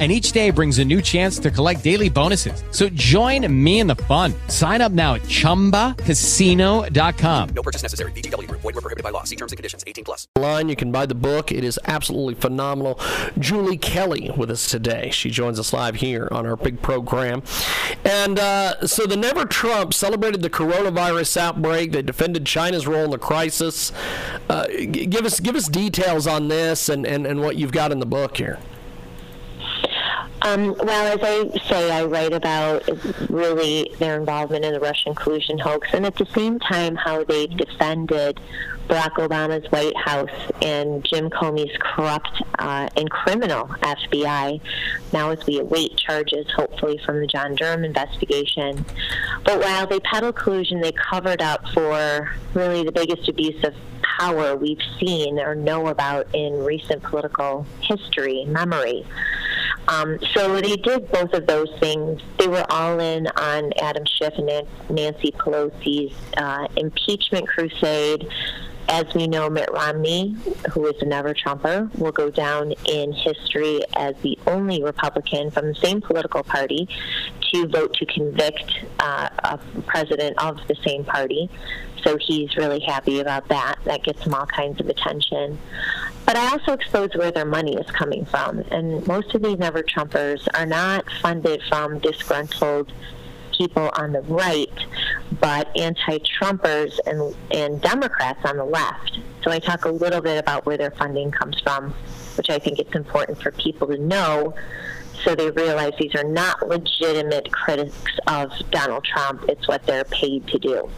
And each day brings a new chance to collect daily bonuses. So join me in the fun. Sign up now at ChumbaCasino.com. No purchase necessary. VGW. Void where prohibited by law. See terms and conditions. 18+. Online, you can buy the book. It is absolutely phenomenal. Julie Kelly with us today. She joins us live here on our big program. And so the Never Trump celebrated the coronavirus outbreak. They defended China's role in the crisis. Give us details on this and what you've got in the book here. Well, as I say, I write about really their involvement in the Russian collusion hoax, and at the same time how they defended Barack Obama's White House and Jim Comey's corrupt and criminal FBI, now as we await charges, hopefully, from the John Durham investigation. But while they peddled collusion, they covered up for really the biggest abuse of power we've seen or know about in recent political history, memory. So they did both of those things. They were all in on Adam Schiff and Nancy Pelosi's impeachment crusade. As we know, Mitt Romney, who is a never-Trumper, will go down in history as the only Republican from the same political party to vote to convict a president of the same party. So he's really happy about that. That gets him all kinds of attention. But I also expose where their money is coming from. And most of these never-Trumpers are not funded from disgruntled people on the right, but anti-Trumpers and Democrats on the left. So I talk a little bit about where their funding comes from, which I think it's important for people to know so they realize these are not legitimate critics of Donald Trump. It's what they're paid to do.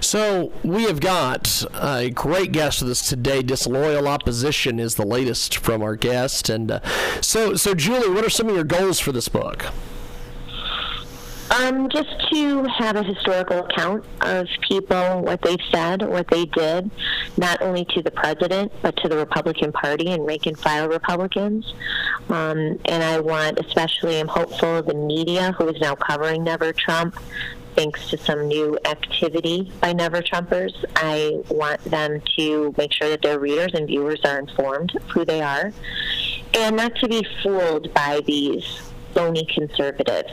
So we have got a great guest with us today. Disloyal Opposition is the latest from our guest. And so Julie, what are some of your goals for this book? Just to have a historical account of people, what they've said, what they did, not only to the president, but to the Republican Party and rank and file Republicans. And I want, especially, I'm hopeful the media, who is now covering Never Trump, thanks to some new activity by Never Trumpers, I want them to make sure that their readers and viewers are informed of who they are and not to be fooled by these phony conservatives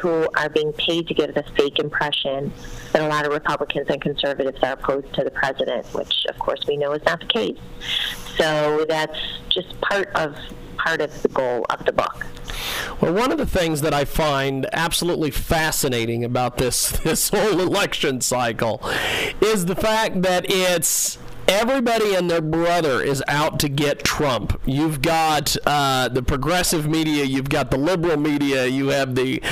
who are being paid to give the fake impression that a lot of Republicans and conservatives are opposed to the president, which, of course, we know is not the case. So that's just part of the goal of the book. Well, one of the things that I find absolutely fascinating about this whole election cycle is the fact that it's everybody and their brother is out to get Trump. You've got the progressive media, you've got the liberal media, you have the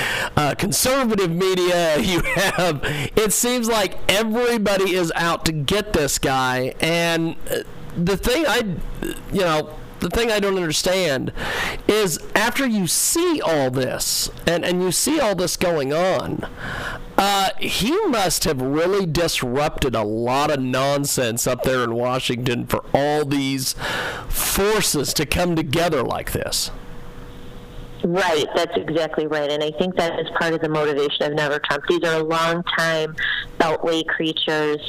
conservative media, it seems like everybody is out to get this guy. And the thing I don't understand is after you see all this and you see all this going on, he must have really disrupted a lot of nonsense up there in Washington for all these forces to come together like this. Right, that's exactly right. And I think that is part of the motivation of Never Trump. These are long-time Beltway creatures.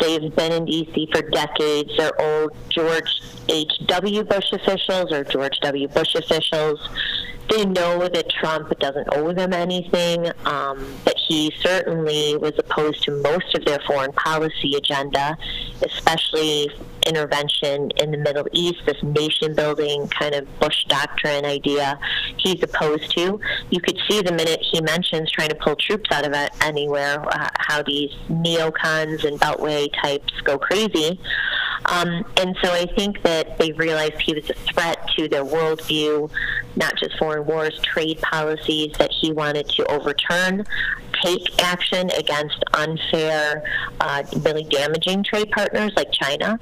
They've been in D.C. for decades. They're old George H.W. Bush officials or George W. Bush officials. They know that Trump doesn't owe them anything, but he certainly was opposed to most of their foreign policy agenda, especially intervention in the Middle East, this nation-building kind of Bush doctrine idea he's opposed to. You could see the minute he mentions trying to pull troops out of anywhere, how these neocons and Beltway types go crazy. And so I think that they realized he was a threat to their worldview, not just foreign wars, trade policies that he wanted to overturn, take action against unfair, really damaging trade partners like China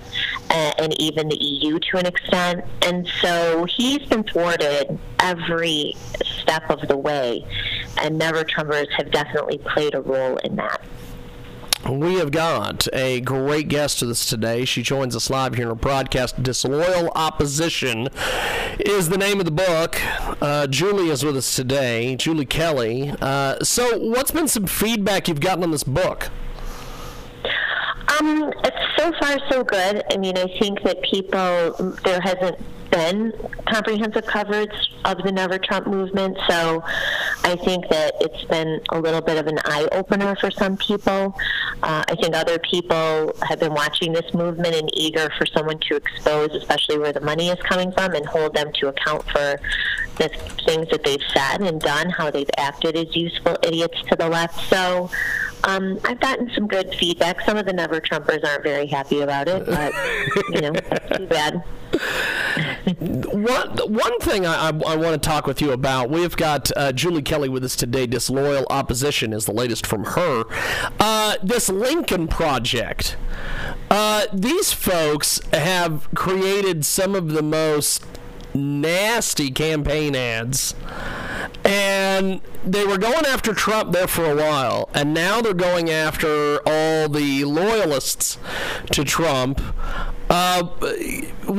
and even the EU to an extent. And so he's been thwarted every step of the way, and Never Trumpers have definitely played a role in that. We have got a great guest with us today. She joins us live here in our broadcast. Disloyal Opposition is the name of the book. Julie is with us today, Julie Kelly. So what's been some feedback you've gotten on this book? It's so far so good. I mean, I think that people, there hasn't been comprehensive coverage of the Never Trump movement, so I think that it's been a little bit of an eye-opener for some people. I think other people have been watching this movement and eager for someone to expose, especially where the money is coming from, and hold them to account for the things that they've said and done, how they've acted as useful idiots to the left. So I've gotten some good feedback. Some of the Never Trumpers aren't very happy about it, but, you know, too bad. One thing I want to talk with you about, we've got Julie Kelly with us today. Disloyal Opposition is the latest from her. This Lincoln Project. These folks have created some of the most nasty campaign ads, and they were going after Trump there for a while, and now they're going after all the loyalists to Trump. What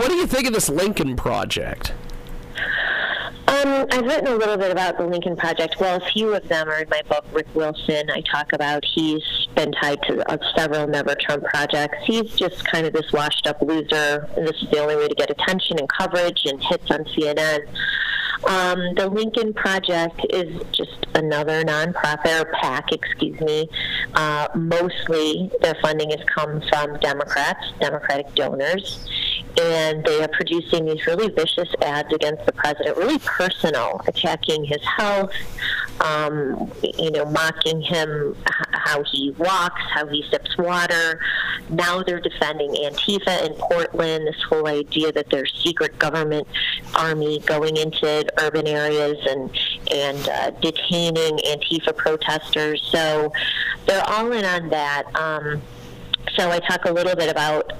do you think of this Lincoln Project? I've written a little bit about the Lincoln Project. Well, a few of them are in my book. Rick Wilson, I talk about. He's been tied to several Never Trump projects. He's just kind of this washed-up loser, and this is the only way to get attention and coverage and hits on CNN. The Lincoln Project is just another nonprofit or PAC, mostly their funding has come from Democrats, Democratic donors, and they are producing these really vicious ads against the president, really personal, attacking his health, mocking him, how he walks, how he sips water. Now they're defending Antifa in Portland, this whole idea that there's secret government army going into urban areas and detaining Antifa protesters. So they're all in on that. So I talk a little bit about,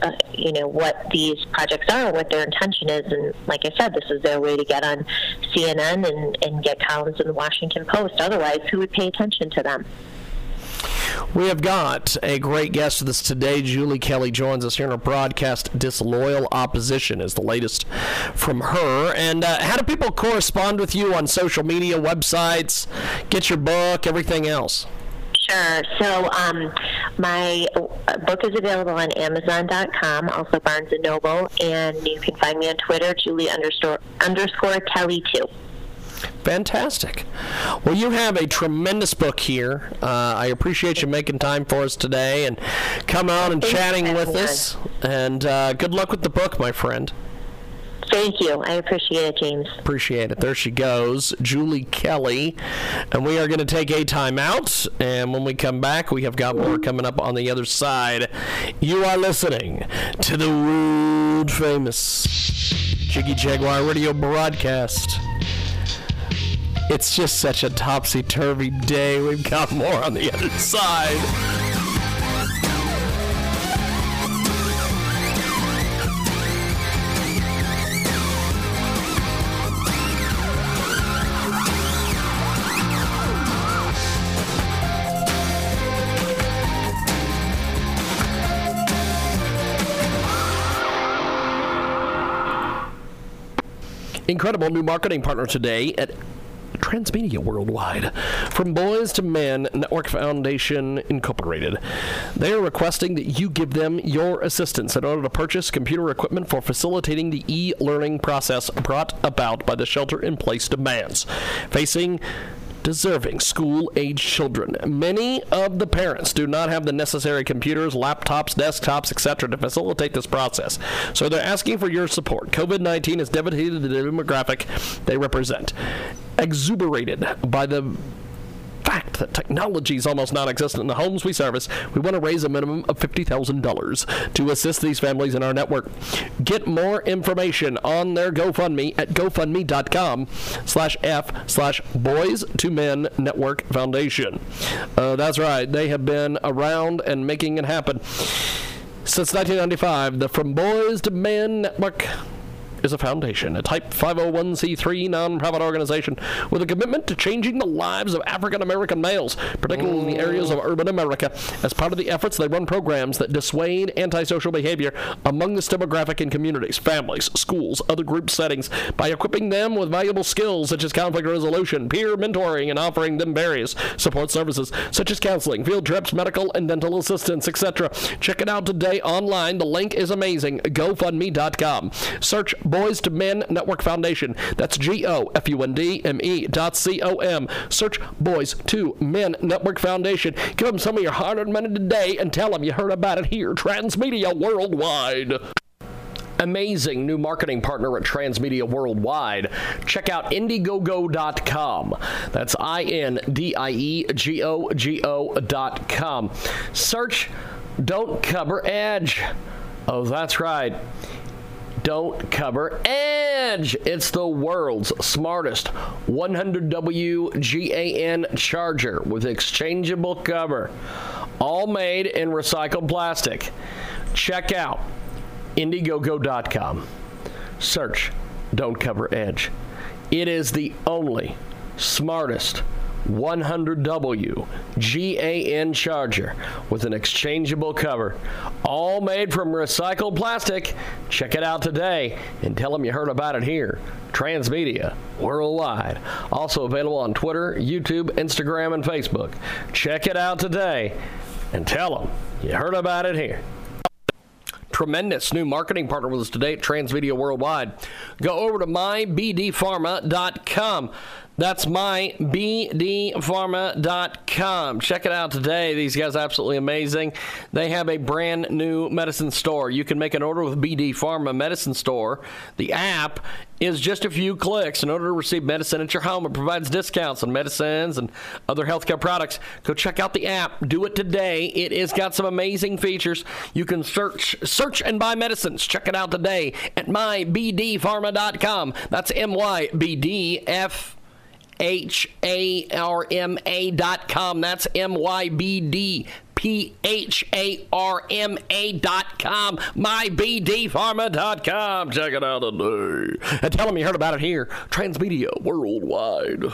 what these projects are, what their intention is. And like I said, this is their way to get on CNN and get columns in the Washington Post. Otherwise, who would pay attention to them? We have got a great guest with us today. Julie Kelly joins us here in our broadcast. Disloyal Opposition is the latest from her. And how do people correspond with you on social media, websites, get your book, everything else? Sure. So my book is available on Amazon.com, also Barnes & Noble, and you can find me on Twitter, Julie_Kelly2. Fantastic. Well, you have a tremendous book here. I appreciate you making time for us today and coming on and chatting with us. And good luck with the book, my friend. Thank you. I appreciate it, James. Appreciate it. There she goes, Julie Kelly. And we are going to take a time out. And when we come back, we have got more coming up on the other side. You are listening to the world famous Jiggy Jaguar radio broadcast. It's just such a topsy-turvy day. We've got more on the other side. Incredible new marketing partner today at Transmedia Worldwide. From Boys to Men Network Foundation, Incorporated. They are requesting that you give them your assistance in order to purchase computer equipment for facilitating the e-learning process brought about by the shelter-in-place demands facing deserving school-age children. Many of the parents do not have the necessary computers, laptops, desktops, etc. to facilitate this process, so they're asking for your support. COVID-19 has devastated the demographic they represent. Exuberated by the fact that technology is almost non-existent in the homes we service, we want to raise a minimum of $50,000 to assist these families in our network. Get more information on their GoFundMe at gofundme.com/f/Boys to Men Network Foundation. That's right. They have been around and making it happen. Since 1995, the From Boys to Men Network is a foundation, a type 501c3 nonprofit organization with a commitment to changing the lives of African-American males, particularly in the areas of urban America. As part of the efforts, they run programs that dissuade antisocial behavior among this demographic in communities, families, schools, other group settings, by equipping them with valuable skills such as conflict resolution, peer mentoring, and offering them various support services such as counseling, field trips, medical and dental assistance, etc. Check it out today online. The link is amazing. GoFundMe.com. Search Boys to Men Network Foundation. That's GOFUNDME.com. Search Boys to Men Network Foundation. Give them some of your hard-earned money today and tell them you heard about it here. Transmedia Worldwide. Amazing new marketing partner at Transmedia Worldwide. Check out Indiegogo.com. That's INDIEGOGO.com. Search Don't Cover Edge. Oh, that's right. Don't Cover Edge. It's the world's smartest 100W GAN charger with exchangeable cover, all made in recycled plastic. Check out Indiegogo.com. Search Don't Cover Edge. It is the only smartest 100W GAN charger with an exchangeable cover, all made from recycled plastic. Check it out today and tell them you heard about it here. Transmedia Worldwide. Also available on Twitter, YouTube, Instagram, and Facebook. Check it out today and tell them you heard about it here. Tremendous new marketing partner with us today at Transmedia Worldwide. Go over to MyBDPharma.com. That's MyBDPharma.com. Check it out today. These guys are absolutely amazing. They have a brand new medicine store. You can make an order with BD Pharma Medicine Store. The app is just a few clicks in order to receive medicine at your home. It provides discounts on medicines and other healthcare products. Go check out the app. Do it today. It has got some amazing features. You can search and buy medicines. Check it out today at mybdpharma.com. That's MYBDPharma.com. That's MYBDPharma.com. MyBDPharma.com. Check it out today. And tell them you heard about it here. Transmedia Worldwide.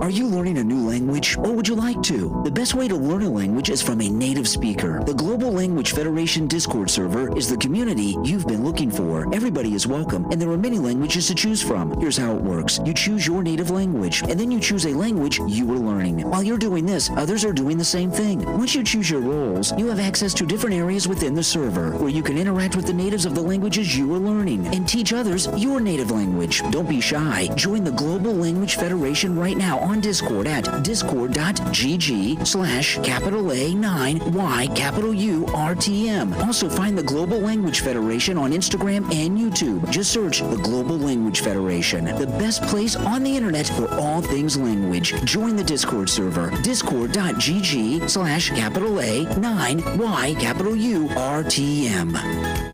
Are you learning a new language, or would you like to? The best way to learn a language is from a native speaker. The Global Language Federation Discord server is the community you've been looking for. Everybody is welcome, and there are many languages to choose from. Here's how it works. You choose your native language, and then you choose a language you are learning. While you're doing this, others are doing the same thing. Once you choose your roles, you have access to different areas within the server, where you can interact with the natives of the languages you are learning, and teach others your native language. Don't be shy. Join the Global Language Federation right now on Discord at discord.gg/A9YURTM. Also find the Global Language Federation on Instagram and YouTube. Just search the Global Language Federation, the best place on the internet for all things language. Join the Discord server, discord.gg/A9YURTM.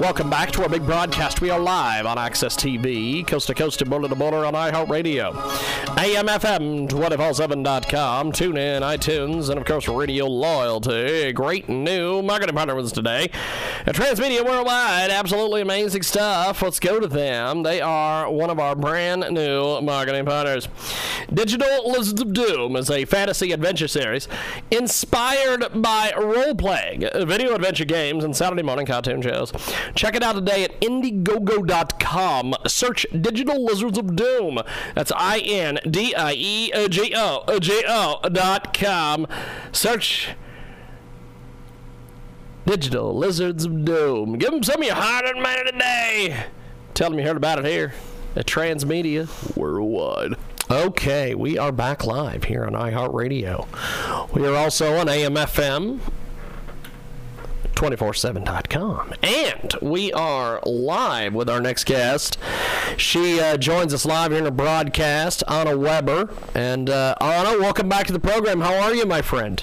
Welcome back to our big broadcast. We are live on Access TV, coast to coast and border to border on iHeartRadio, AMFM247.com, tune in, iTunes, and of course, Radio Loyalty. Great new marketing partner with us today at Transmedia Worldwide. Absolutely amazing stuff. Let's go to them. They are one of our brand new marketing partners. Digital Lizards of Doom is a fantasy adventure series inspired by role-playing video adventure games and Saturday morning cartoon shows. Check it out today at Indiegogo.com. Search Digital Lizards of Doom. That's INDIEGOGO.com. Search Digital Lizards of Doom. Give them some of your hard-earned money today. Tell them you heard about it here at Transmedia Worldwide. Okay, we are back live here on iHeartRadio. We are also on AMFM. 247.com. And we are live with our next guest. She joins us live here in a broadcast, Ana Weber. And Ana, welcome back to the program. How are you, my friend?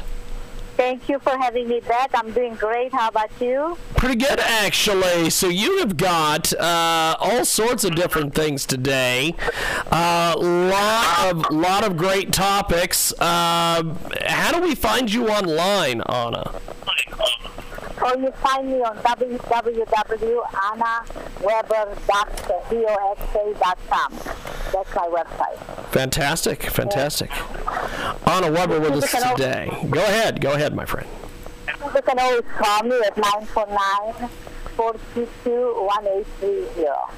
Thank you for having me back. I'm doing great. How about you? Pretty good, actually. So you have got all sorts of different things today. Lot of great topics. How do we find you online, Ana? Or you find me on www.anaweber.cosa.com. That's my website. Fantastic. Ana Weber with us today. Go ahead, my friend. You can always call me at 949-422-1830.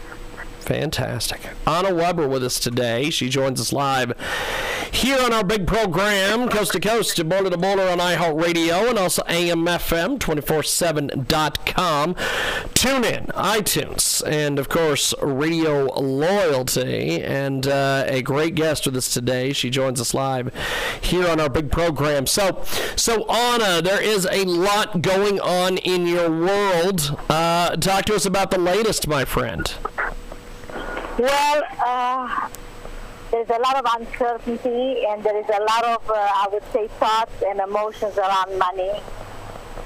Fantastic. Ana Weber with us today. She joins us live here on our big program, coast to coast and border to border on iHeartRadio and also AMFM247.com. Tune in, iTunes, and of course, Radio Loyalty. And a great guest with us today. She joins us live here on our big program. So Ana, there is a lot going on in your world. Talk to us about the latest, my friend. Well, there's a lot of uncertainty, and there is a lot of, I would say, thoughts and emotions around money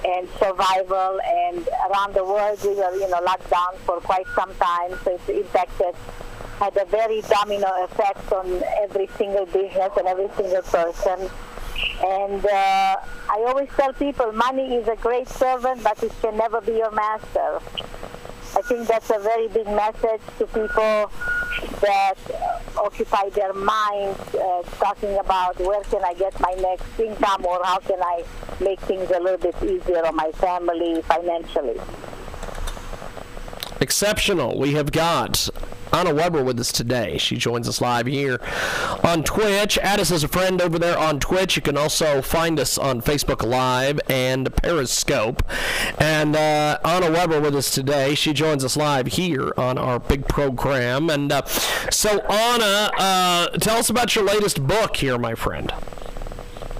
and survival, and around the world we were, locked down for quite some time, so it's impacted, had a very domino effect on every single business and every single person. And I always tell people, money is a great servant, but it can never be your master. I think that's a very big message to people that occupy their minds, talking about where can I get my next income, or how can I make things a little bit easier on my family financially. Exceptional. We have got Ana Weber with us today. She joins us live here on Twitch. Add us as a friend over there on Twitch. You can also find us on Facebook Live and Periscope. And Ana Weber with us today. She joins us live here on our big program. And so, Ana, tell us about your latest book here, my friend.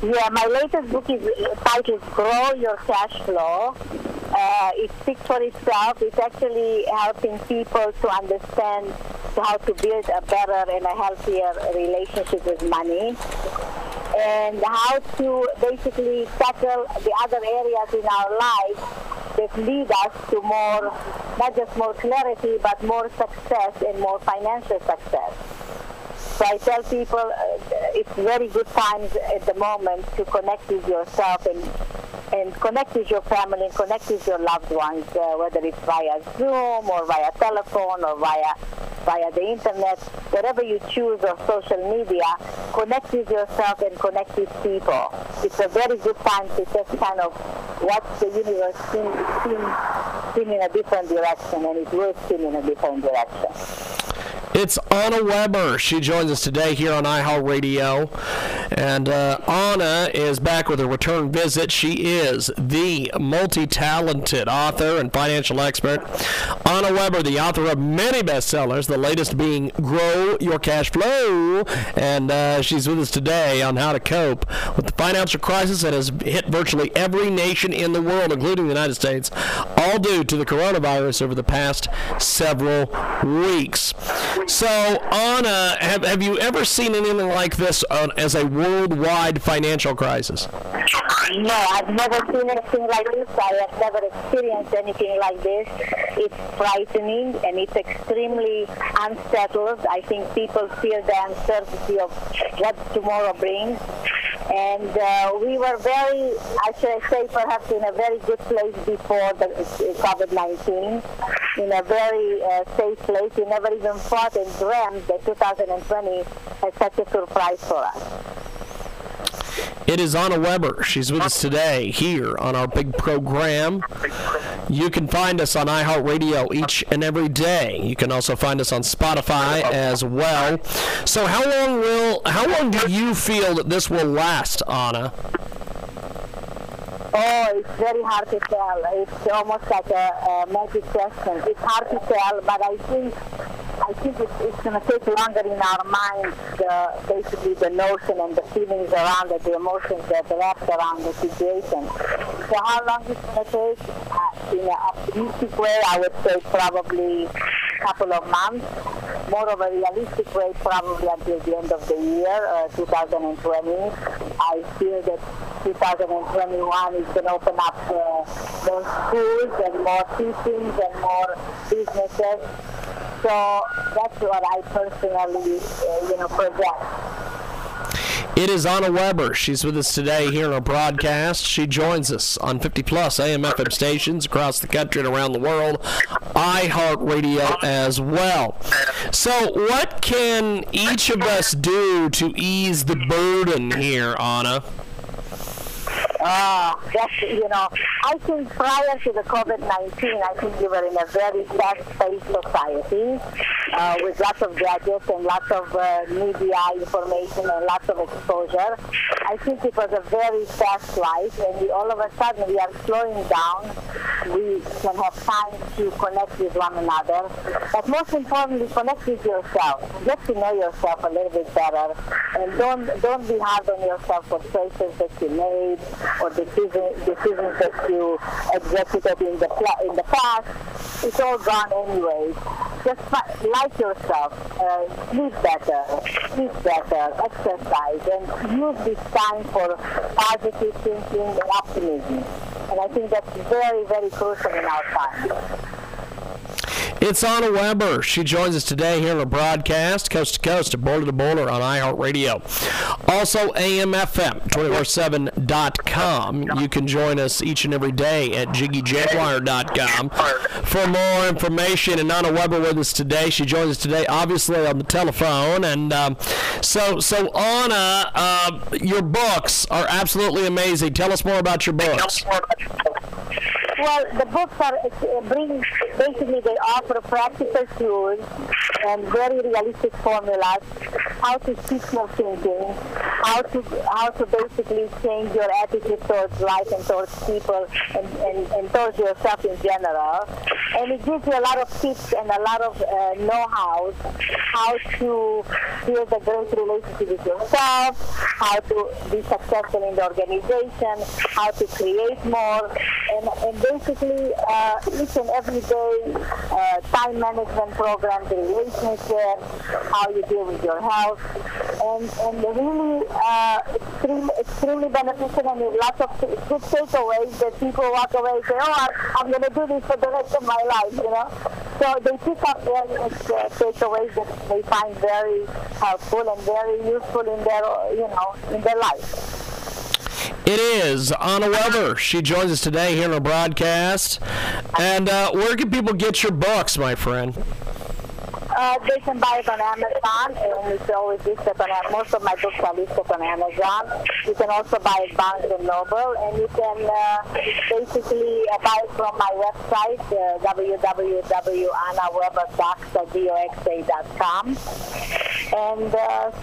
Yeah, my latest book is titled Grow Your Cash Flow. It speaks for itself. It's actually helping people to understand how to build a better and a healthier relationship with money, and how to basically tackle the other areas in our life that lead us to more, not just more clarity, but more success and more financial success. So I tell people it's very good times at the moment to connect with yourself and connect with your family and connect with your loved ones, whether it's via Zoom or via telephone or via the internet, whatever you choose, or social media. Connect with yourself and connect with people. It's a very good time to just kind of watch the universe spin in a different direction, and it will spin in a different direction. It's Ana Weber. She joins us today here on iHeartRadio. And Ana is back with a return visit. She is the multi-talented author and financial expert. Ana Weber, the author of many bestsellers, the latest being Grow Your Cash Flow. And she's with us today on how to cope with the financial crisis that has hit virtually every nation in the world, including the United States, all due to the coronavirus over the past several weeks. So, Ana, have you ever seen anything like this as a worldwide financial crisis? No, I've never seen anything like this. I have never experienced anything like this. It's frightening, and it's extremely unsettled. I think people feel the uncertainty of what tomorrow brings. And we were very, perhaps in a very good place before the COVID-19, in a very safe place. We never even thought and dreamt that 2020 had such a surprise for us. It is Ana Weber. She's with us today here on our big program. You can find us on iHeartRadio each and every day. You can also find us on Spotify as well. So how long do you feel that this will last, Ana? Oh, it's very hard to tell. It's almost like a magic question. It's hard to tell, but I think it's going to take longer in our minds, basically the notion and the feelings around it, the emotions that wrap around the situation. So how long it's going to take? In an optimistic way, I would say probably a couple of months. more of a realistic rate probably until the end of the year, 2020. I fear that 2021 is going to open up more schools and more teachings and more businesses. So that's what I personally, project. It is Ana Weber. She's with us today here on our broadcast. She joins us on 50-plus AM/FM stations across the country and around the world, iHeartRadio as well. So what can each of us do to ease the burden here, Ana? I think prior to the COVID-19, I think we were in a very fast-paced society with lots of gadgets and lots of media information and lots of exposure. I think it was a very fast life, and all of a sudden we are slowing down. We can have time to connect with one another, but most importantly, connect with yourself. Get to know yourself a little bit better, and don't be hard on yourself for choices that you made, or decisions that you executed in the past. It's all gone anyway. Just like yourself, sleep better, exercise, and use this time for positive thinking and optimism. And I think that's very, very crucial in our time. It's Ana Weber. She joins us today here on the broadcast, coast to coast, border to border on iHeartRadio. Also, AMFM247.com. You can join us each and every day at JiggyJaguar.com for more information. And Ana Weber with us today. She joins us today, obviously, on the telephone. And so Ana, your books are absolutely amazing. Tell us more about your books. Well, the books are they offer practical tools and very realistic formulas, how to teach more thinking, how to basically change your attitude towards life and towards people and towards yourself in general. And it gives you a lot of tips and a lot of know-how, how to build a great relationship with yourself, how to be successful in the organization, how to create more, and basically, each and every day, time management programs, relationships, how you deal with your health, and really extremely beneficial, and lots of good takeaways that people walk away and say, I'm going to do this for the rest of my life, So they pick up various takeaways that they find very helpful and very useful in their, in their life. It is Ana Weber. She joins us today here on our broadcast. And where can people get your books, my friend? They can buy it on Amazon, and it's always listed on. Most of my books are listed on Amazon. You can also buy it Barnes & Noble, and you can basically buy it from my website, www.anaweberdoxa.com. And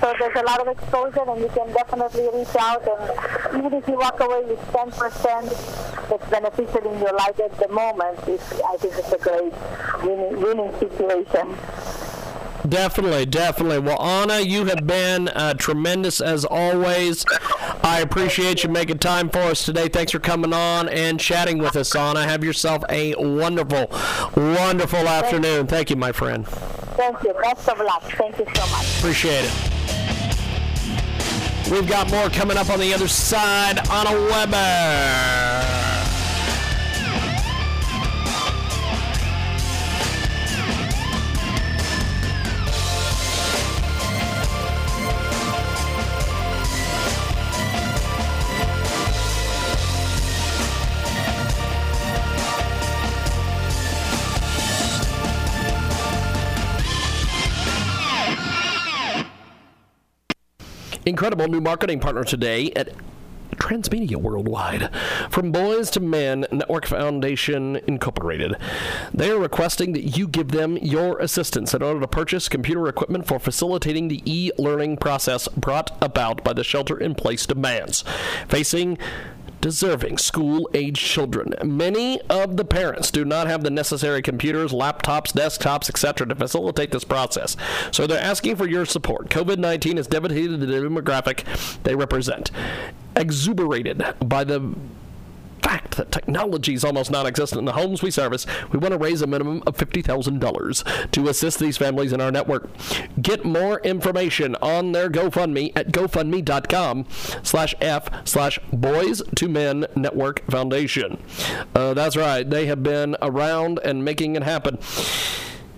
so there's a lot of exposure, and you can definitely reach out. And even if you walk away with 10% that's beneficial in your life at the moment, I think it's a great winning situation. Definitely. Well, Ana, you have been tremendous as always. I appreciate you making time for us today. Thanks for coming on and chatting with us, Ana. Have yourself a wonderful, wonderful afternoon. Thank you, my friend. Thank you. Best of luck. Thank you so much. Appreciate it. We've got more coming up on the other side. Ana Weber. Incredible new marketing partner today at Transmedia Worldwide. From Boys to Men Network Foundation, Incorporated. They are requesting that you give them your assistance in order to purchase computer equipment for facilitating the e-learning process brought about by the shelter-in-place demands facing deserving school-aged children. Many of the parents do not have the necessary computers, laptops, desktops, etc. to facilitate this process, so they're asking for your support. COVID-19 has devastated the demographic they represent. Exuberated by the fact that technology is almost non-existent in the homes we service, we want to raise a minimum of $50,000 to assist these families in our network. Get more information on their GoFundMe at gofundme.com/f/Boys to Men Network Foundation. That's right. They have been around and making it happen.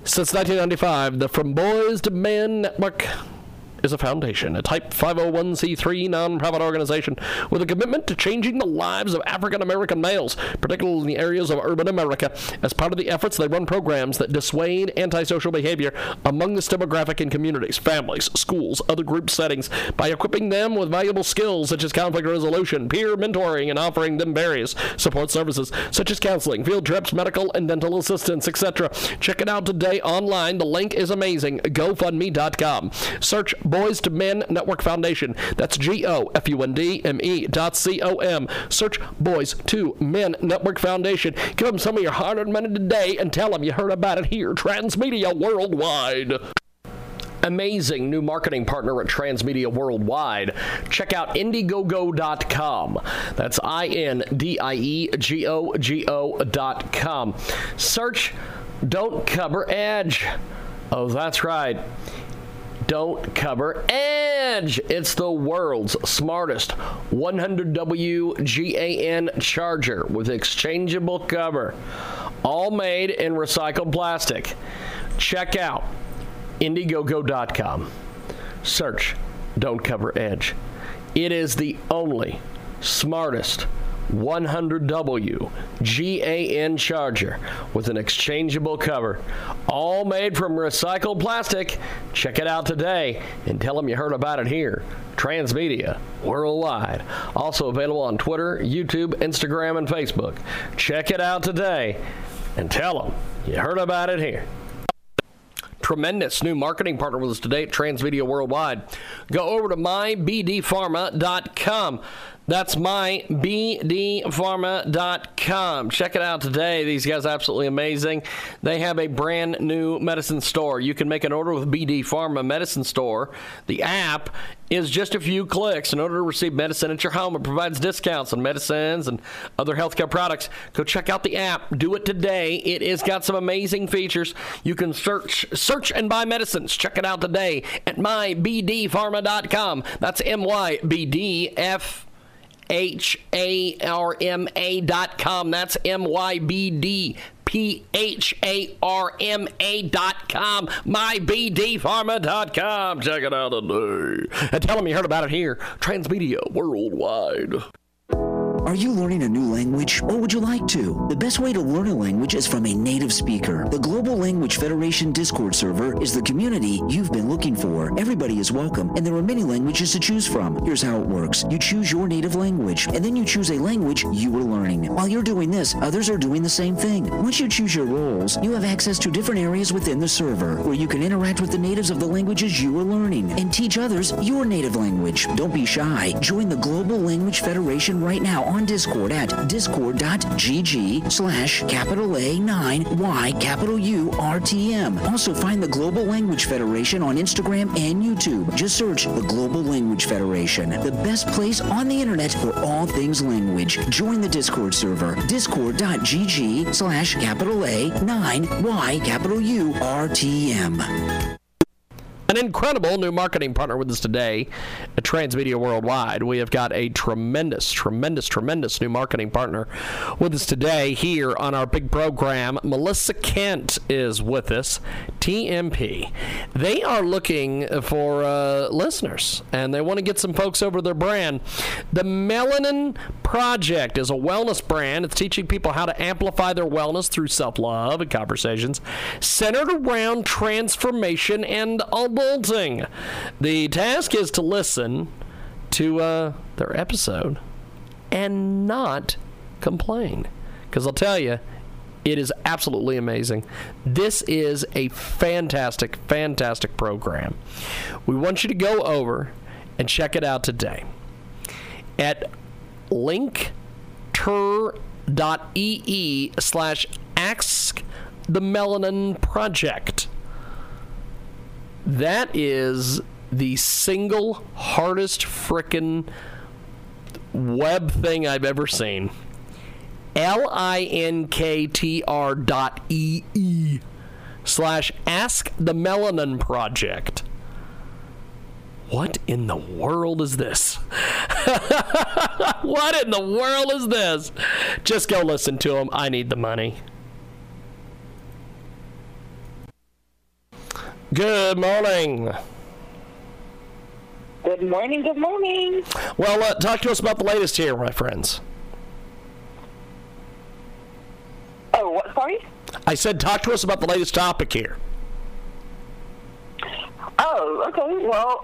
Since 1995, the From Boys to Men Network is a foundation, a type 501c3 nonprofit organization with a commitment to changing the lives of African-American males, particularly in the areas of urban America. As part of the efforts, they run programs that dissuade antisocial behavior among this demographic in communities, families, schools, other group settings by equipping them with valuable skills such as conflict resolution, peer mentoring, and offering them various support services such as counseling, field trips, medical and dental assistance, etc. Check it out today online. The link is amazing. GoFundMe.com. Search Boys to Men Network Foundation. That's GOFUNDME.com. Search Boys to Men Network Foundation. Give them some of your hard-earned money today and tell them you heard about it here. Transmedia Worldwide. Amazing new marketing partner at Transmedia Worldwide. Check out Indiegogo.com. That's INDIEGOGO.com. Search Don't Cover Edge. Oh, that's right. Don't Cover Edge. It's the world's smartest 100W GAN charger with exchangeable cover, all made in recycled plastic. Check out Indiegogo.com. Search Don't Cover Edge. It is the only smartest 100W GAN charger with an exchangeable cover, all made from recycled plastic. Check it out today and tell them you heard about it here. Transmedia Worldwide. Also available on Twitter, YouTube, Instagram, and Facebook. Check it out today and tell them you heard about it here. Tremendous new marketing partner with us today at Transmedia Worldwide. Go over to MyBDPharma.com. That's MyBDPharma.com. Check it out today. These guys are absolutely amazing. They have a brand new medicine store. You can make an order with BD Pharma Medicine Store. The app is just a few clicks in order to receive medicine at your home. It provides discounts on medicines and other healthcare products. Go check out the app. Do it today. It has got some amazing features. You can search and buy medicines. Check it out today at MyBDPharma.com. That's MyBDPharma.com. That's MyBDPharma.com. MyBDPharma.com. Check it out today. And tell them you heard about it here. Transmedia Worldwide. Are you learning a new language, or would you like to? The best way to learn a language is from a native speaker. The Global Language Federation Discord server is the community you've been looking for. Everybody is welcome, and there are many languages to choose from. Here's how it works. You choose your native language, and then you choose a language you are learning. While you're doing this, others are doing the same thing. Once you choose your roles, you have access to different areas within the server, where you can interact with the natives of the languages you are learning, and teach others your native language. Don't be shy. Join the Global Language Federation right now on Discord at discord.gg/A9YURTM. Also find the Global Language Federation on Instagram and YouTube. Just search the Global Language Federation, the best place on the internet for all things language. Join the Discord server, discord.gg/A9YURTM. An incredible new marketing partner with us today at Transmedia Worldwide. We have got a tremendous, tremendous, tremendous new marketing partner with us today here on our big program. Melissa Kent is with us, TMP. They are looking for listeners, and they want to get some folks over their brand. The Melanin Project is a wellness brand. It's teaching people how to amplify their wellness through self-love and conversations centered around transformation and adulting. The task is to listen to their episode and not complain, because I'll tell you, it is absolutely amazing. This is a fantastic, fantastic program. We want you to go over and check it out today at linktree.ee/AskTheMelaninProject. That is the single hardest frickin' web thing I've ever seen. linktr.ee/Ask the Melanin Project. What in the world is this? What in the world is this? Just go listen to him. I need the money. Good morning. Good morning. Good morning. Well, talk to us about the latest here, my friends. Oh, what? Sorry? I said talk to us about the latest topic here. Oh, okay. Well,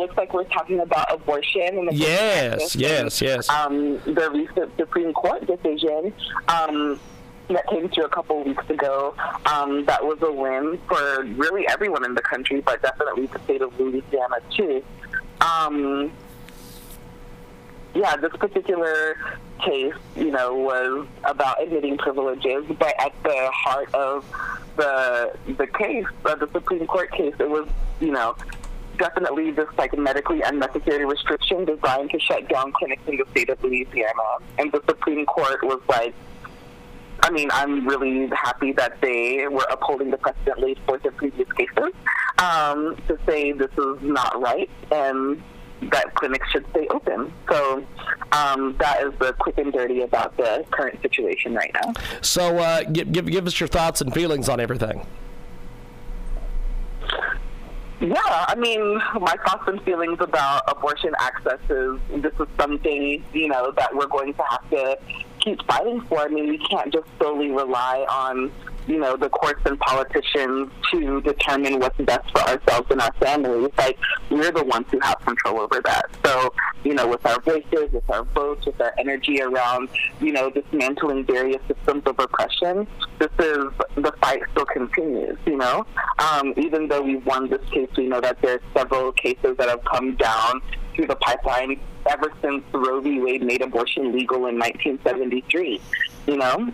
looks like we're talking about abortion. And yes. The recent Supreme Court decision that came through a couple weeks ago, that was a win for really everyone in the country, but definitely the state of Louisiana, too. Yeah, this particular case, you know, was about admitting privileges, but at the heart of the case, the Supreme Court case, it was, you know, definitely this, like, medically unnecessary restriction designed to shut down clinics in the state of Louisiana. And the Supreme Court was like, I mean, I'm really happy that they were upholding the precedent laid forth in previous cases, to say this is not right and that clinics should stay open. So that is the quick and dirty about the current situation right now. So give us your thoughts and feelings on everything. Yeah, I mean, my thoughts and feelings about abortion access is this is something, you know, that we're going to have to keep fighting for. I mean, we can't just solely rely on, you know, the courts and politicians to determine what's best for ourselves and our families. Like, we're the ones who have control over that. So, you know, with our voices, with our votes, with our energy around, you know, dismantling various systems of oppression, this is, the fight still continues, you know? Even though we've won this case, we know that there's several cases that have come down through the pipeline ever since Roe v. Wade made abortion legal in 1973, you know?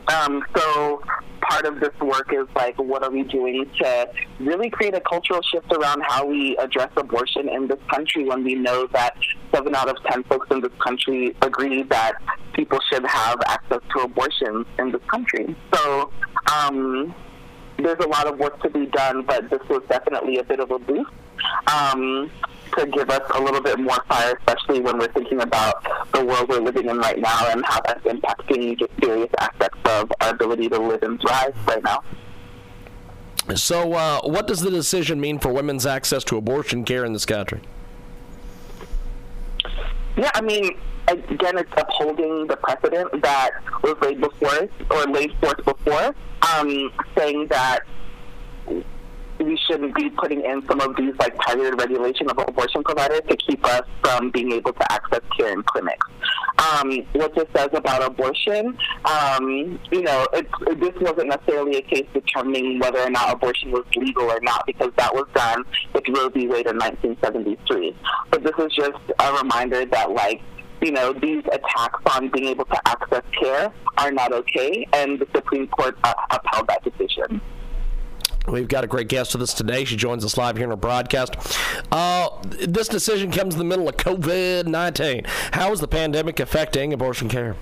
So part of this work is, like, what are we doing to really create a cultural shift around how we address abortion in this country when we know that 7 out of 10 folks in this country agree that people should have access to abortions in this country. So there's a lot of work to be done, but this was definitely a bit of a boost to give us a little bit more fire, especially when we're thinking about the world we're living in right now and how that's impacting various aspects of our ability to live and thrive right now. So what does the decision mean for women's access to abortion care in this country? Yeah, I mean, again, it's upholding the precedent that was laid forth before, saying that we shouldn't be putting in some of these, like, targeted regulation of abortion providers to keep us from being able to access care in clinics. What this says about abortion, you know, this wasn't necessarily a case determining whether or not abortion was legal or not, because that was done with Roe v. Wade in 1973. But this is just a reminder that, like, you know, these attacks on being able to access care are not okay, and the Supreme Court upheld that decision. We've got a great guest with us today. She joins us live here in our broadcast. This decision comes in the middle of COVID-19. How is the pandemic affecting abortion care?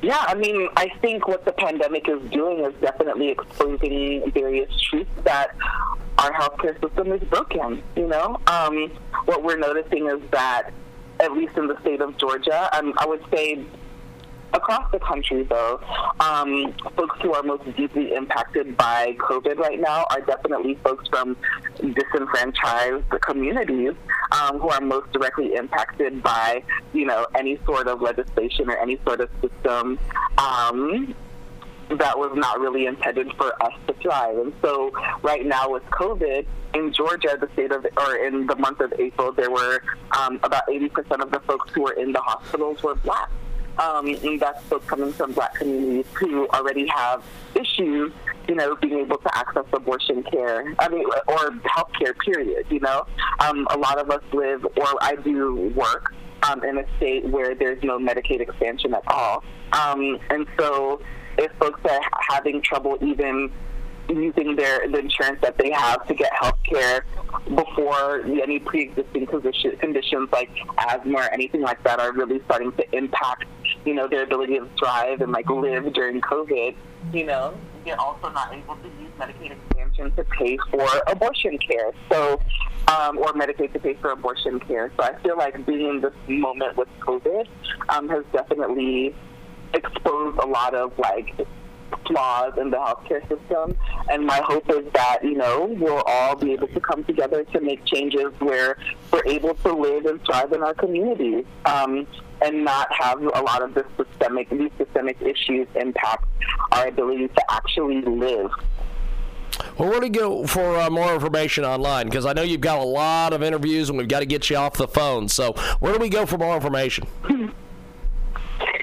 Yeah, I mean, I think what the pandemic is doing is definitely exposing various truths that our healthcare system is broken, you know? What we're noticing is that, at least in the state of Georgia, I would say across the country, though, folks who are most deeply impacted by COVID right now are definitely folks from disenfranchised communities who are most directly impacted by, you know, any sort of legislation or any sort of system that was not really intended for us to thrive. And so right now with COVID, in Georgia, in the month of April, there were about 80% of the folks who were in the hospitals were Black. And that's folks coming from Black communities who already have issues, you know, being able to access abortion care, I mean, or health care, period, you know. A lot of us live, or I do work in a state where there's no Medicaid expansion at all. And so if folks are having trouble even using the insurance that they have to get health care before any pre-existing conditions like asthma or anything like that are really starting to impact you know, their ability to thrive and like live during COVID, you know, they're also not able to use Medicaid expansion to pay for abortion care. So, or Medicaid to pay for abortion care. So I feel like being in this moment with COVID has definitely exposed a lot of like flaws in the healthcare system, and my hope is that, you know, we'll all be able to come together to make changes where we're able to live and thrive in our communities, and not have a lot of these systemic issues impact our ability to actually live. Well, we're going to go for more information online, because I know you've got a lot of interviews and we've got to get you off the phone. So where do we go for more information?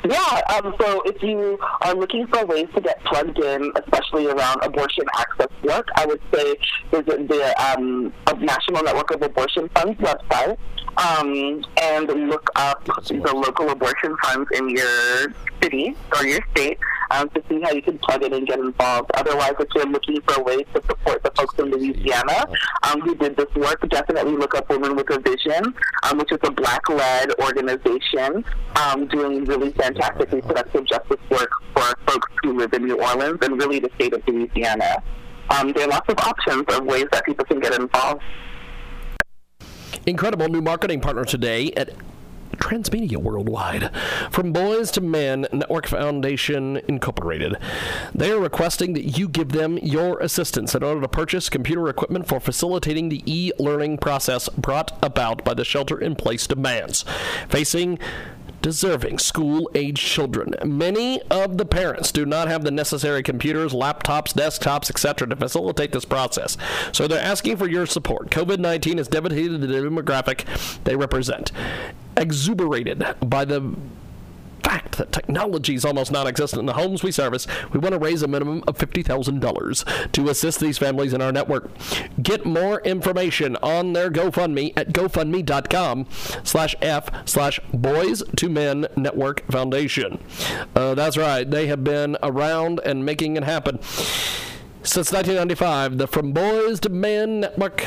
Yeah, so if you are looking for ways to get plugged in, especially around abortion access work, I would say visit the National Network of Abortion Funds website, and look up the local abortion funds in your city or your state to see how you can plug in and get involved. Otherwise, if you're looking for ways to support the folks in Louisiana who did this work, definitely look up Women with a Vision, which is a Black-led organization doing really fantastic reproductive justice work for folks who live in New Orleans and really the state of Louisiana. There are lots of options of ways that people can get involved. Incredible new marketing partner today at Transmedia Worldwide. From Boys to Men Network Foundation, Incorporated. They are requesting that you give them your assistance in order to purchase computer equipment for facilitating the e-learning process brought about by the shelter-in-place demands facing deserving school-age children. Many of the parents do not have the necessary computers, laptops, desktops, etc. to facilitate this process, so they're asking for your support. COVID-19 has devastated the demographic they represent, exuberated by the fact that technology is almost non-existent in the homes we service. We want to raise a minimum of $50,000 to assist these families in our network. Get more information on their GoFundMe at gofundme.com/f/Boys to Men Network Foundation. That's right. They have been around and making it happen since 1995. The From Boys to Men Network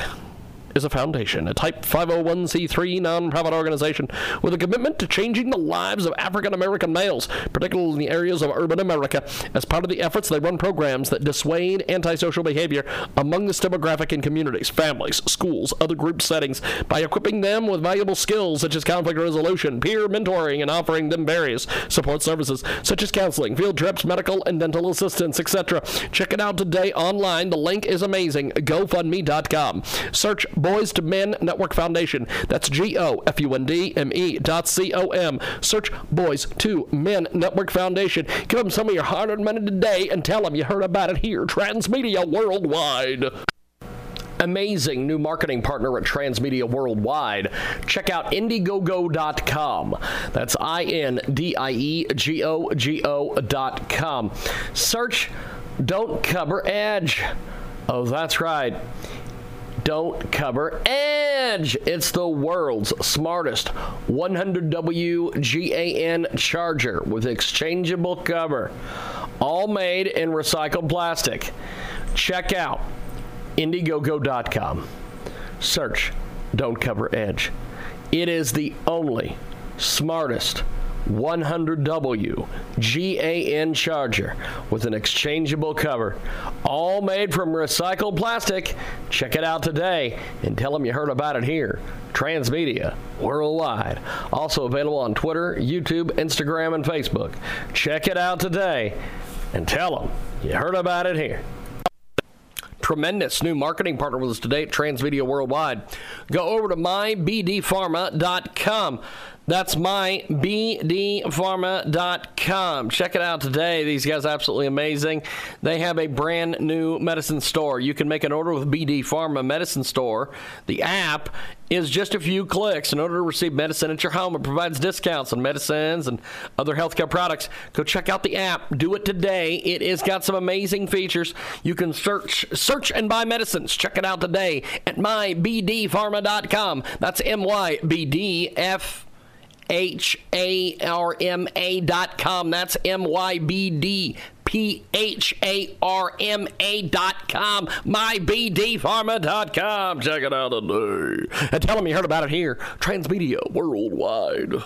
is a foundation, a type 501c3 nonprofit organization with a commitment to changing the lives of African-American males, particularly in the areas of urban America. As part of the efforts, they run programs that dissuade antisocial behavior among this demographic in communities, families, schools, other group settings by equipping them with valuable skills such as conflict resolution, peer mentoring, and offering them various support services such as counseling, field trips, medical and dental assistance, etc. Check it out today online. The link is amazing. GoFundMe.com. Search Boys to Men Network Foundation. That's GOFUNDME.com. Search Boys to Men Network Foundation. Give them some of your hard-earned money today and tell them you heard about it here. Transmedia Worldwide. Amazing new marketing partner at Transmedia Worldwide. Check out Indiegogo.com. That's INDIEGOGO.com. Search Don't Cover Edge. Oh, that's right. Don't Cover Edge. It's the world's smartest 100W GAN charger with exchangeable cover, all made in recycled plastic. Check out Indiegogo.com. Search Don't Cover Edge. It is the only smartest 100W GAN charger with an exchangeable cover, all made from recycled plastic. Check it out today and tell them you heard about it here. Transmedia Worldwide. Also available on Twitter, YouTube, Instagram, and Facebook. Check it out today and tell them you heard about it here. Tremendous new marketing partner with us today at Transmedia Worldwide. Go over to MyBDPharma.com. That's MyBDPharma.com. Check it out today. These guys are absolutely amazing. They have a brand new medicine store. You can make an order with BD Pharma Medicine Store. The app is just a few clicks in order to receive medicine at your home. It provides discounts on medicines and other healthcare products. Go check out the app. Do it today. It has got some amazing features. You can search and buy medicines. Check it out today at MyBDPharma.com. That's MyBDPharma.com. That's MyBDPharma.com. MyBDPharma.com. Check it out today. And tell them you heard about it here. Transmedia Worldwide.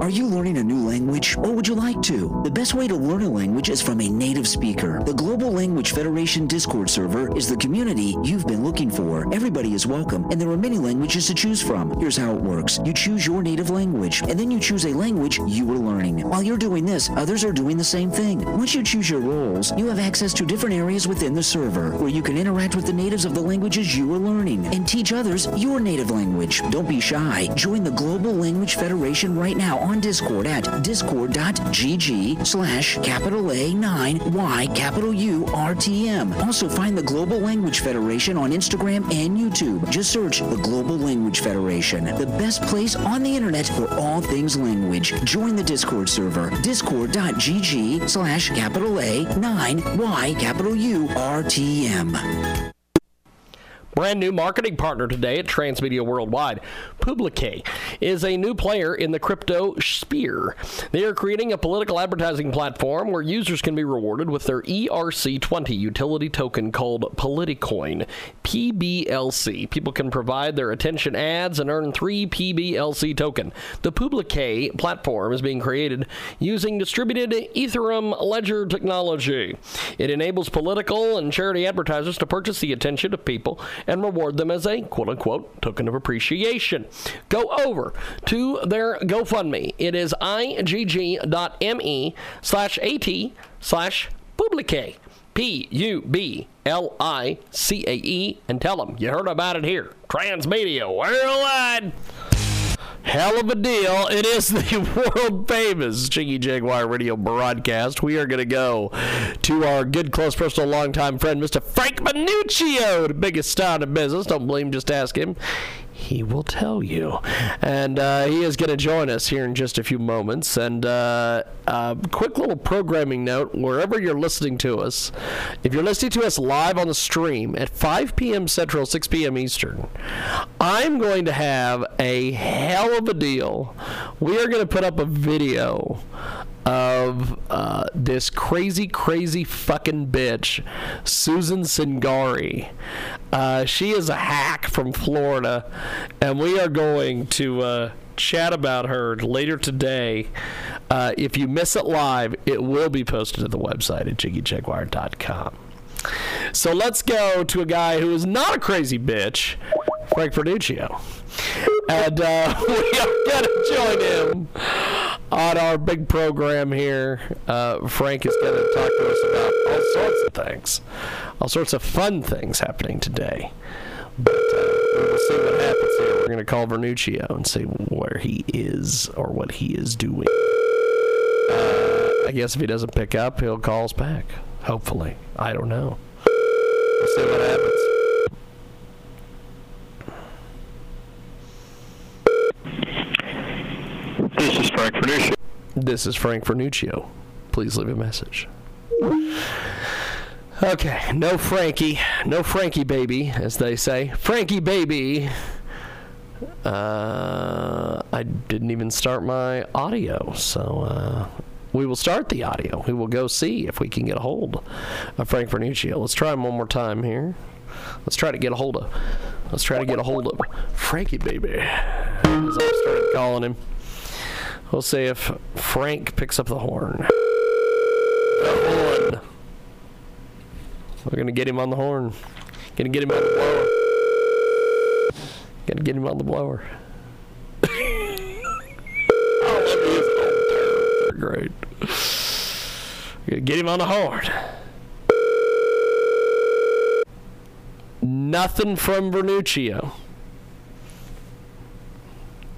Are you learning a new language, or would you like to? The best way to learn a language is from a native speaker. The Global Language Federation Discord server is the community you've been looking for. Everybody is welcome, and there are many languages to choose from. Here's how it works. You choose your native language, and then you choose a language you are learning. While you're doing this, others are doing the same thing. Once you choose your roles, you have access to different areas within the server, where you can interact with the natives of the languages you are learning, and teach others your native language. Don't be shy. Join the Global Language Federation right now on Discord at discord.gg/A9YURTM. Also find the Global Language Federation on Instagram and YouTube. Just search the Global Language Federation, the best place on the internet for all things language. Join the Discord server, discord.gg/A9YURTM. Brand new marketing partner today at Transmedia Worldwide, Publique, is a new player in the crypto sphere. They are creating a political advertising platform where users can be rewarded with their ERC20 utility token called Politicoin, PBLC. People can provide their attention ads and earn 3 PBLC token. The Publique platform is being created using distributed Ethereum ledger technology. It enables political and charity advertisers to purchase the attention of people and reward them as a quote-unquote token of appreciation. Go over to their GoFundMe. It is igg.me/at/Publique, Publicae, and tell them you heard about it here. Transmedia Worldwide. Hell of a deal. It is the world-famous Jiggy Jaguar radio broadcast. We are going to go to our good, close, personal, longtime friend, Mr. Frank Vernuccio, the biggest star in the business. Don't blame, just ask him. He will tell you. And he is going to join us here in just a few moments. And quick little programming note, wherever you're listening to us, if you're listening to us live on the stream at 5 p.m. Central, 6 p.m. Eastern, I'm going to have a hell of a deal. We are going to put up a video of this crazy fucking bitch, Susan Singari. She is a hack from Florida, and we are going to chat about her later today. If you miss it live, it will be posted to the website at jiggyjaguar.com. So let's go to a guy who is not a crazy bitch, Frank Vernuccio. And we are going to join him on our big program here. Frank is going to talk to us about all sorts of things, all sorts of fun things happening today. But we'll see what happens here. We're going to call Vernuccio and see where he is or what he is doing. I guess if he doesn't pick up, he'll call us back. Hopefully. I don't know. We'll see what happens. This is Frank Vernuccio. This is Frank Vernuccio. Please leave a message. Okay, no Frankie. No Frankie baby, as they say. Frankie baby. I didn't even start my audio, so we will start the audio. We will go see if we can get a hold of Frank Vernuccio. Let's try him one more time here. Let's try to get a hold of Frankie baby, as I started calling him. We'll see if Frank picks up the horn. We're going to get him on the horn. Going to get him on the blower. Going to get him on the blower. Oh, geez. Great. Going to get him on the horn. Nothing from Vernuccio.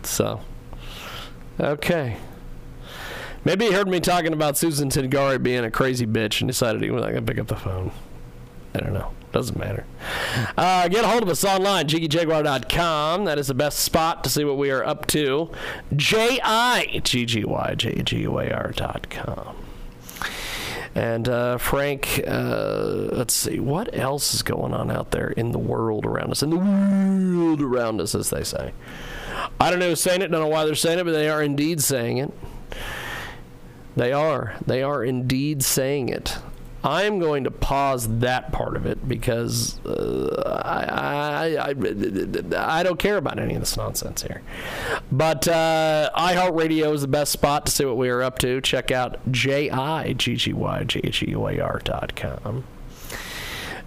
So... okay. Maybe he heard me talking about Susan Singari being a crazy bitch and decided he was not going to pick up the phone. I don't know. Doesn't matter. Get a hold of us online, jiggyjaguar.com. That is the best spot to see what we are up to. jiggyjaguar.com. And Frank, let's see. What else is going on out there in the world around us? In the world around us, as they say. I don't know who's saying it, don't know why they're saying it, but they are indeed saying it. They are. They are indeed saying it. I'm going to pause that part of it because I don't care about any of this nonsense here. But iHeartRadio is the best spot to see what we are up to. Check out JIGGYJHUAR.com.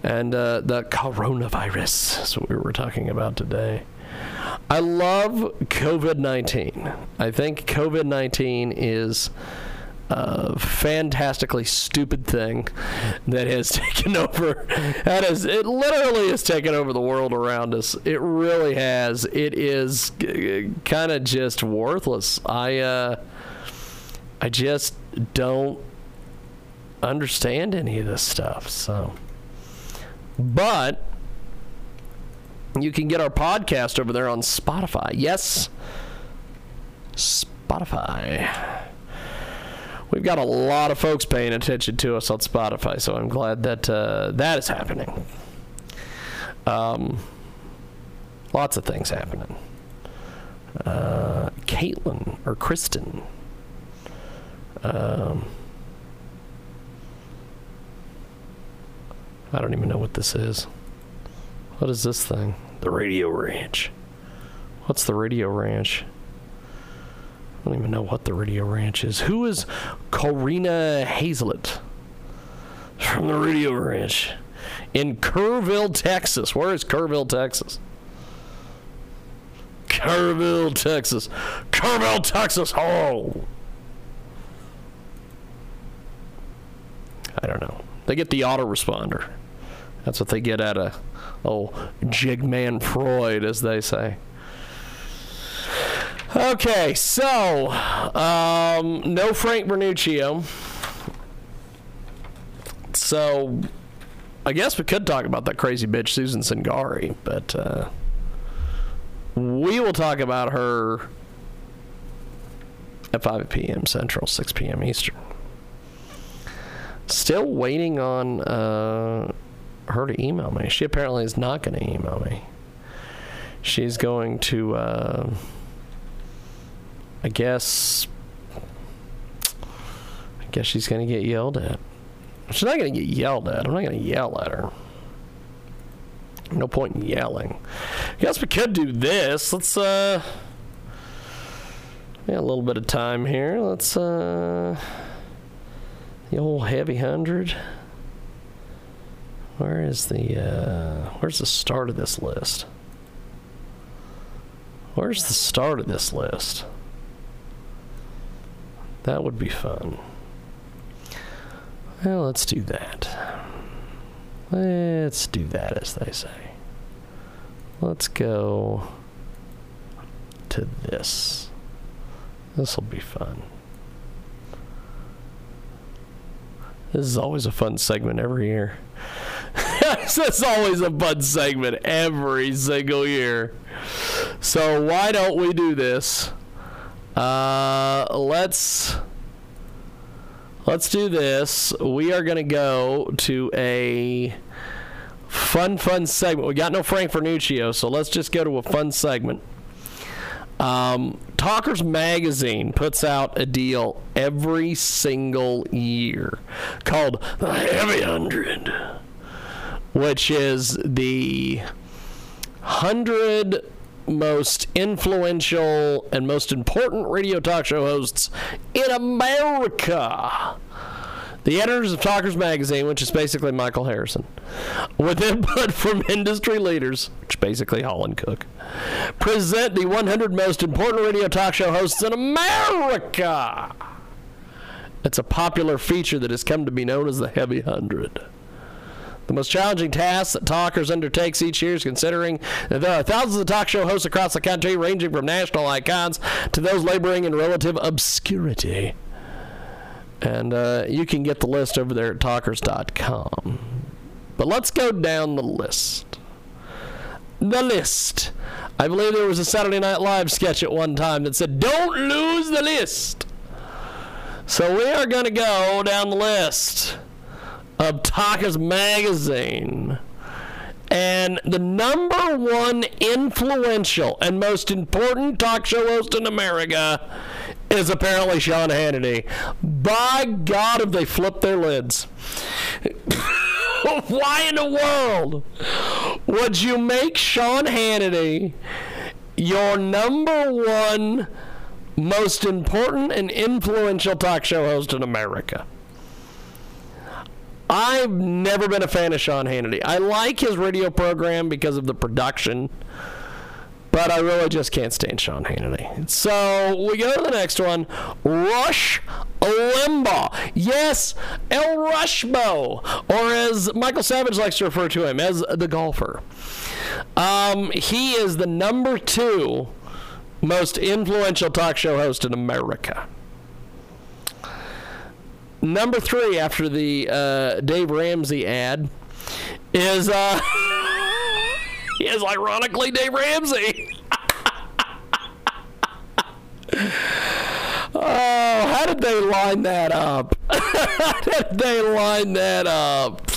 And the coronavirus is what we were talking about today. I love COVID-19. I think COVID-19 is a fantastically stupid thing that has taken over. It literally has taken over the world around us. It really has. It is kind of just worthless. I just don't understand any of this stuff, so... But you can get our podcast over there on Spotify. Yes, Spotify. We've got a lot of folks paying attention to us on Spotify, so I'm glad that that is happening. Lots of things happening. Caitlin or Kristen. I don't even know what this is. What is this thing? The Radio Ranch. What's the Radio Ranch? I don't even know what the Radio Ranch is. Who is Corina Hazlett from the Radio Ranch in Kerrville, Texas? Where is Kerrville, Texas? Kerrville, Texas. Kerrville, Texas. Oh. I don't know. They get the autoresponder. That's what they get out of old Jigman Freud, as they say. Okay, so, no Frank Vernuccio. So, I guess we could talk about that crazy bitch, Susan Singari, but we will talk about her at 5 p.m. Central, 6 p.m. Eastern. Still waiting on her to email me. She apparently is not going to email me. She's going to, I guess she's going to get yelled at. She's not going to get yelled at. I'm not going to yell at her. No point in yelling. I guess we could do this. Let's, we got a little bit of time here. Let's, the old heavy 100. Where is the, where's the start of this list? Where's the start of this list? That would be fun. Well, let's do that. Let's do that, as they say. Let's go to this. This'll be fun. This is always a fun segment every year. That's always a fun segment every single year. So why don't we do this? Let's do this. We are going to go to a fun segment. We got no Frank Vernuccio, so let's just go to a fun segment. Talkers Magazine puts out a deal every single year called the Heavy 100, which is the 100 most influential and most important radio talk show hosts in America. The editors of Talkers Magazine, which is basically Michael Harrison, with input from industry leaders, which basically Holland Cook, present the 100 most important radio talk show hosts in America. It's a popular feature that has come to be known as the Heavy 100. The most challenging task that Talkers undertakes each year is considering that there are thousands of talk show hosts across the country, ranging from national icons to those laboring in relative obscurity. And you can get the list over there at talkers.com. But let's go down the list. The list. I believe there was a Saturday Night Live sketch at one time that said, "Don't lose the list." So we are going to go down the list of Talkers Magazine. And the number one influential and most important talk show host in America is apparently Sean Hannity. By God, have they flipped their lids. Why in the world would you make Sean Hannity your number one most important and influential talk show host in America? I've never been a fan of Sean Hannity. I like his radio program because of the production, but I really just can't stand Sean Hannity. So we go to the next one. Rush Limbaugh. Yes, El Rushbo, or as Michael Savage likes to refer to him, as the golfer. He is the number two most influential talk show host in America. Number three after the Dave Ramsey ad is is ironically Dave Ramsey. Oh, how did they line that up? How did they line that up?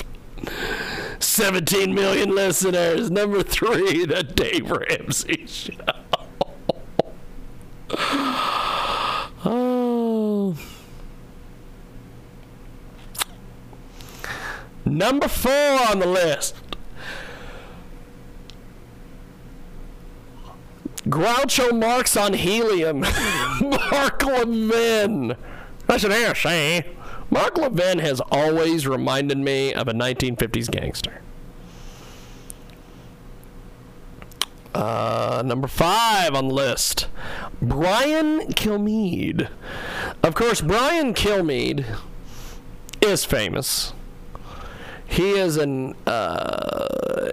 17 million listeners. Number three, the Dave Ramsey show. Oh. Number four on the list. Groucho Marx on helium. Mark Levin. Listen here, say. Mark Levin has always reminded me of a 1950s gangster. Number five on the list, Brian Kilmeade. Of course, Brian Kilmeade is famous. He is an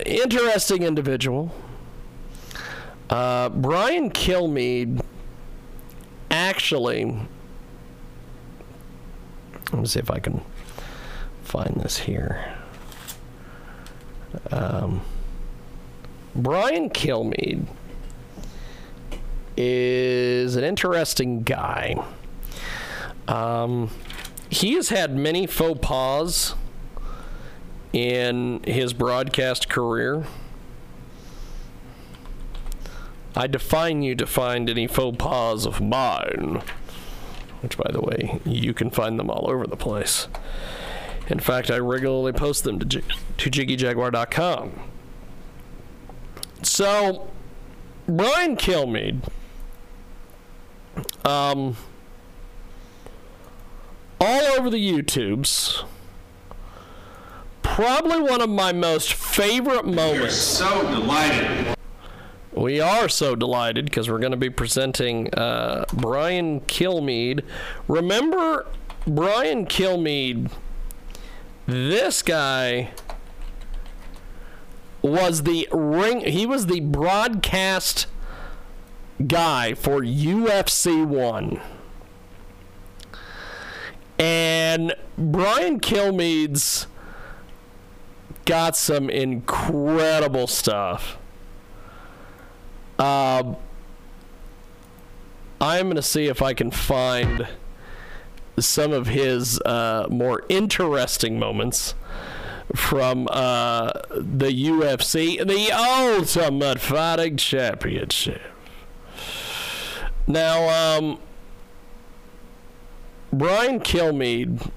interesting individual. Brian Kilmeade actually, let me see if I can find this here. Brian Kilmeade is an interesting guy. He has had many faux pas in his broadcast career. I define you to find any faux pas of mine, which, by the way, you can find them all over the place. In fact, I regularly post them to JiggyJaguar.com. So, Brian Kilmeade, all over the YouTubes, probably one of my most favorite moments. We are so delighted. We are so delighted because we're going to be presenting Brian Kilmeade. Remember Brian Kilmeade? This guy was the he was the broadcast guy for UFC 1. And Brian Kilmeade's got some incredible stuff. I'm going to see if I can find some of his more interesting moments from the UFC, the Ultimate Fighting Championship. Now, Brian Kilmeade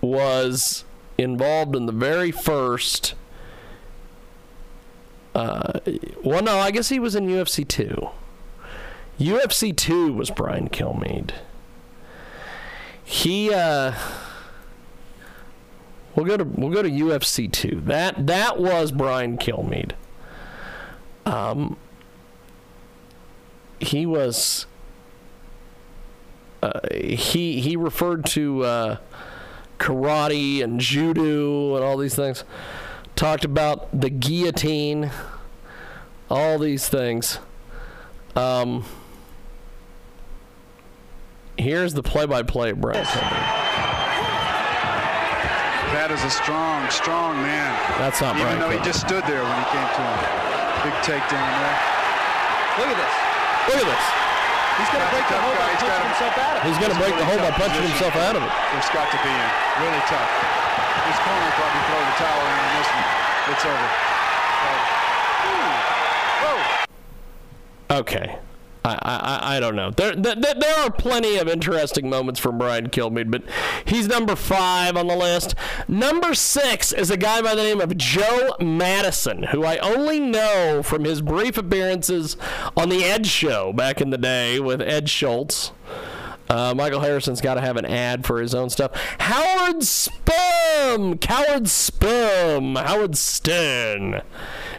was involved in the very first... well, no, I guess he was in UFC 2. UFC 2 was Brian Kilmeade. He... We'll go to UFC 2. That was Brian Kilmeade. He was he referred to karate and judo and all these things. Talked about the guillotine, all these things. Here's the play-by-play of Brian Kilmeade. That is a strong, strong man. That's not Brian Kilmeade. Even though he just stood there when he came to him. Big takedown there. Look at this. Look at this. He's going to break the hold by punching himself out of it. He's going to break the hold by punching himself out of it. It's got to be in. Really tough. His corner probably throw the towel in on this one. It's over. Whoa. Okay. I don't know. There are plenty of interesting moments from Brian Kilmeade, but he's number 5 on the list. Number 6 is a guy by the name of Joe Madison, who I only know from his brief appearances on the Ed Show back in the day with Ed Schultz. Michael Harrison's got to have an ad for his own stuff. Howard Stern.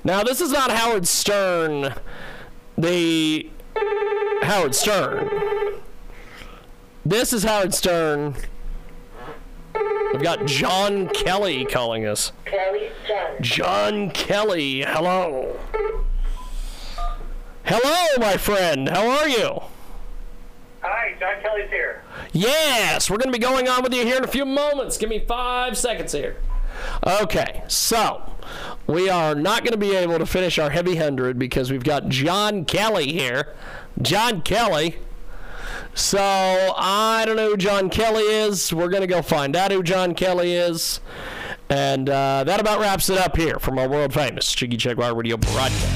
Now, this is not Howard Stern, the Howard Stern. This is Howard Stern. We've got John Kelly calling us. John Kelly, hello. Hello, my friend. How are you? Hi, John Kelly's here. Yes, we're going to be going on with you here in a few moments. Give me 5 seconds here. Okay, so we are not going to be able to finish our heavy 100 because we've got John Kelly here. John Kelly. So I don't know who John Kelly is. We're going to go find out who John Kelly is. And that about wraps it up here from our world famous Jiggy Jaguar radio broadcast.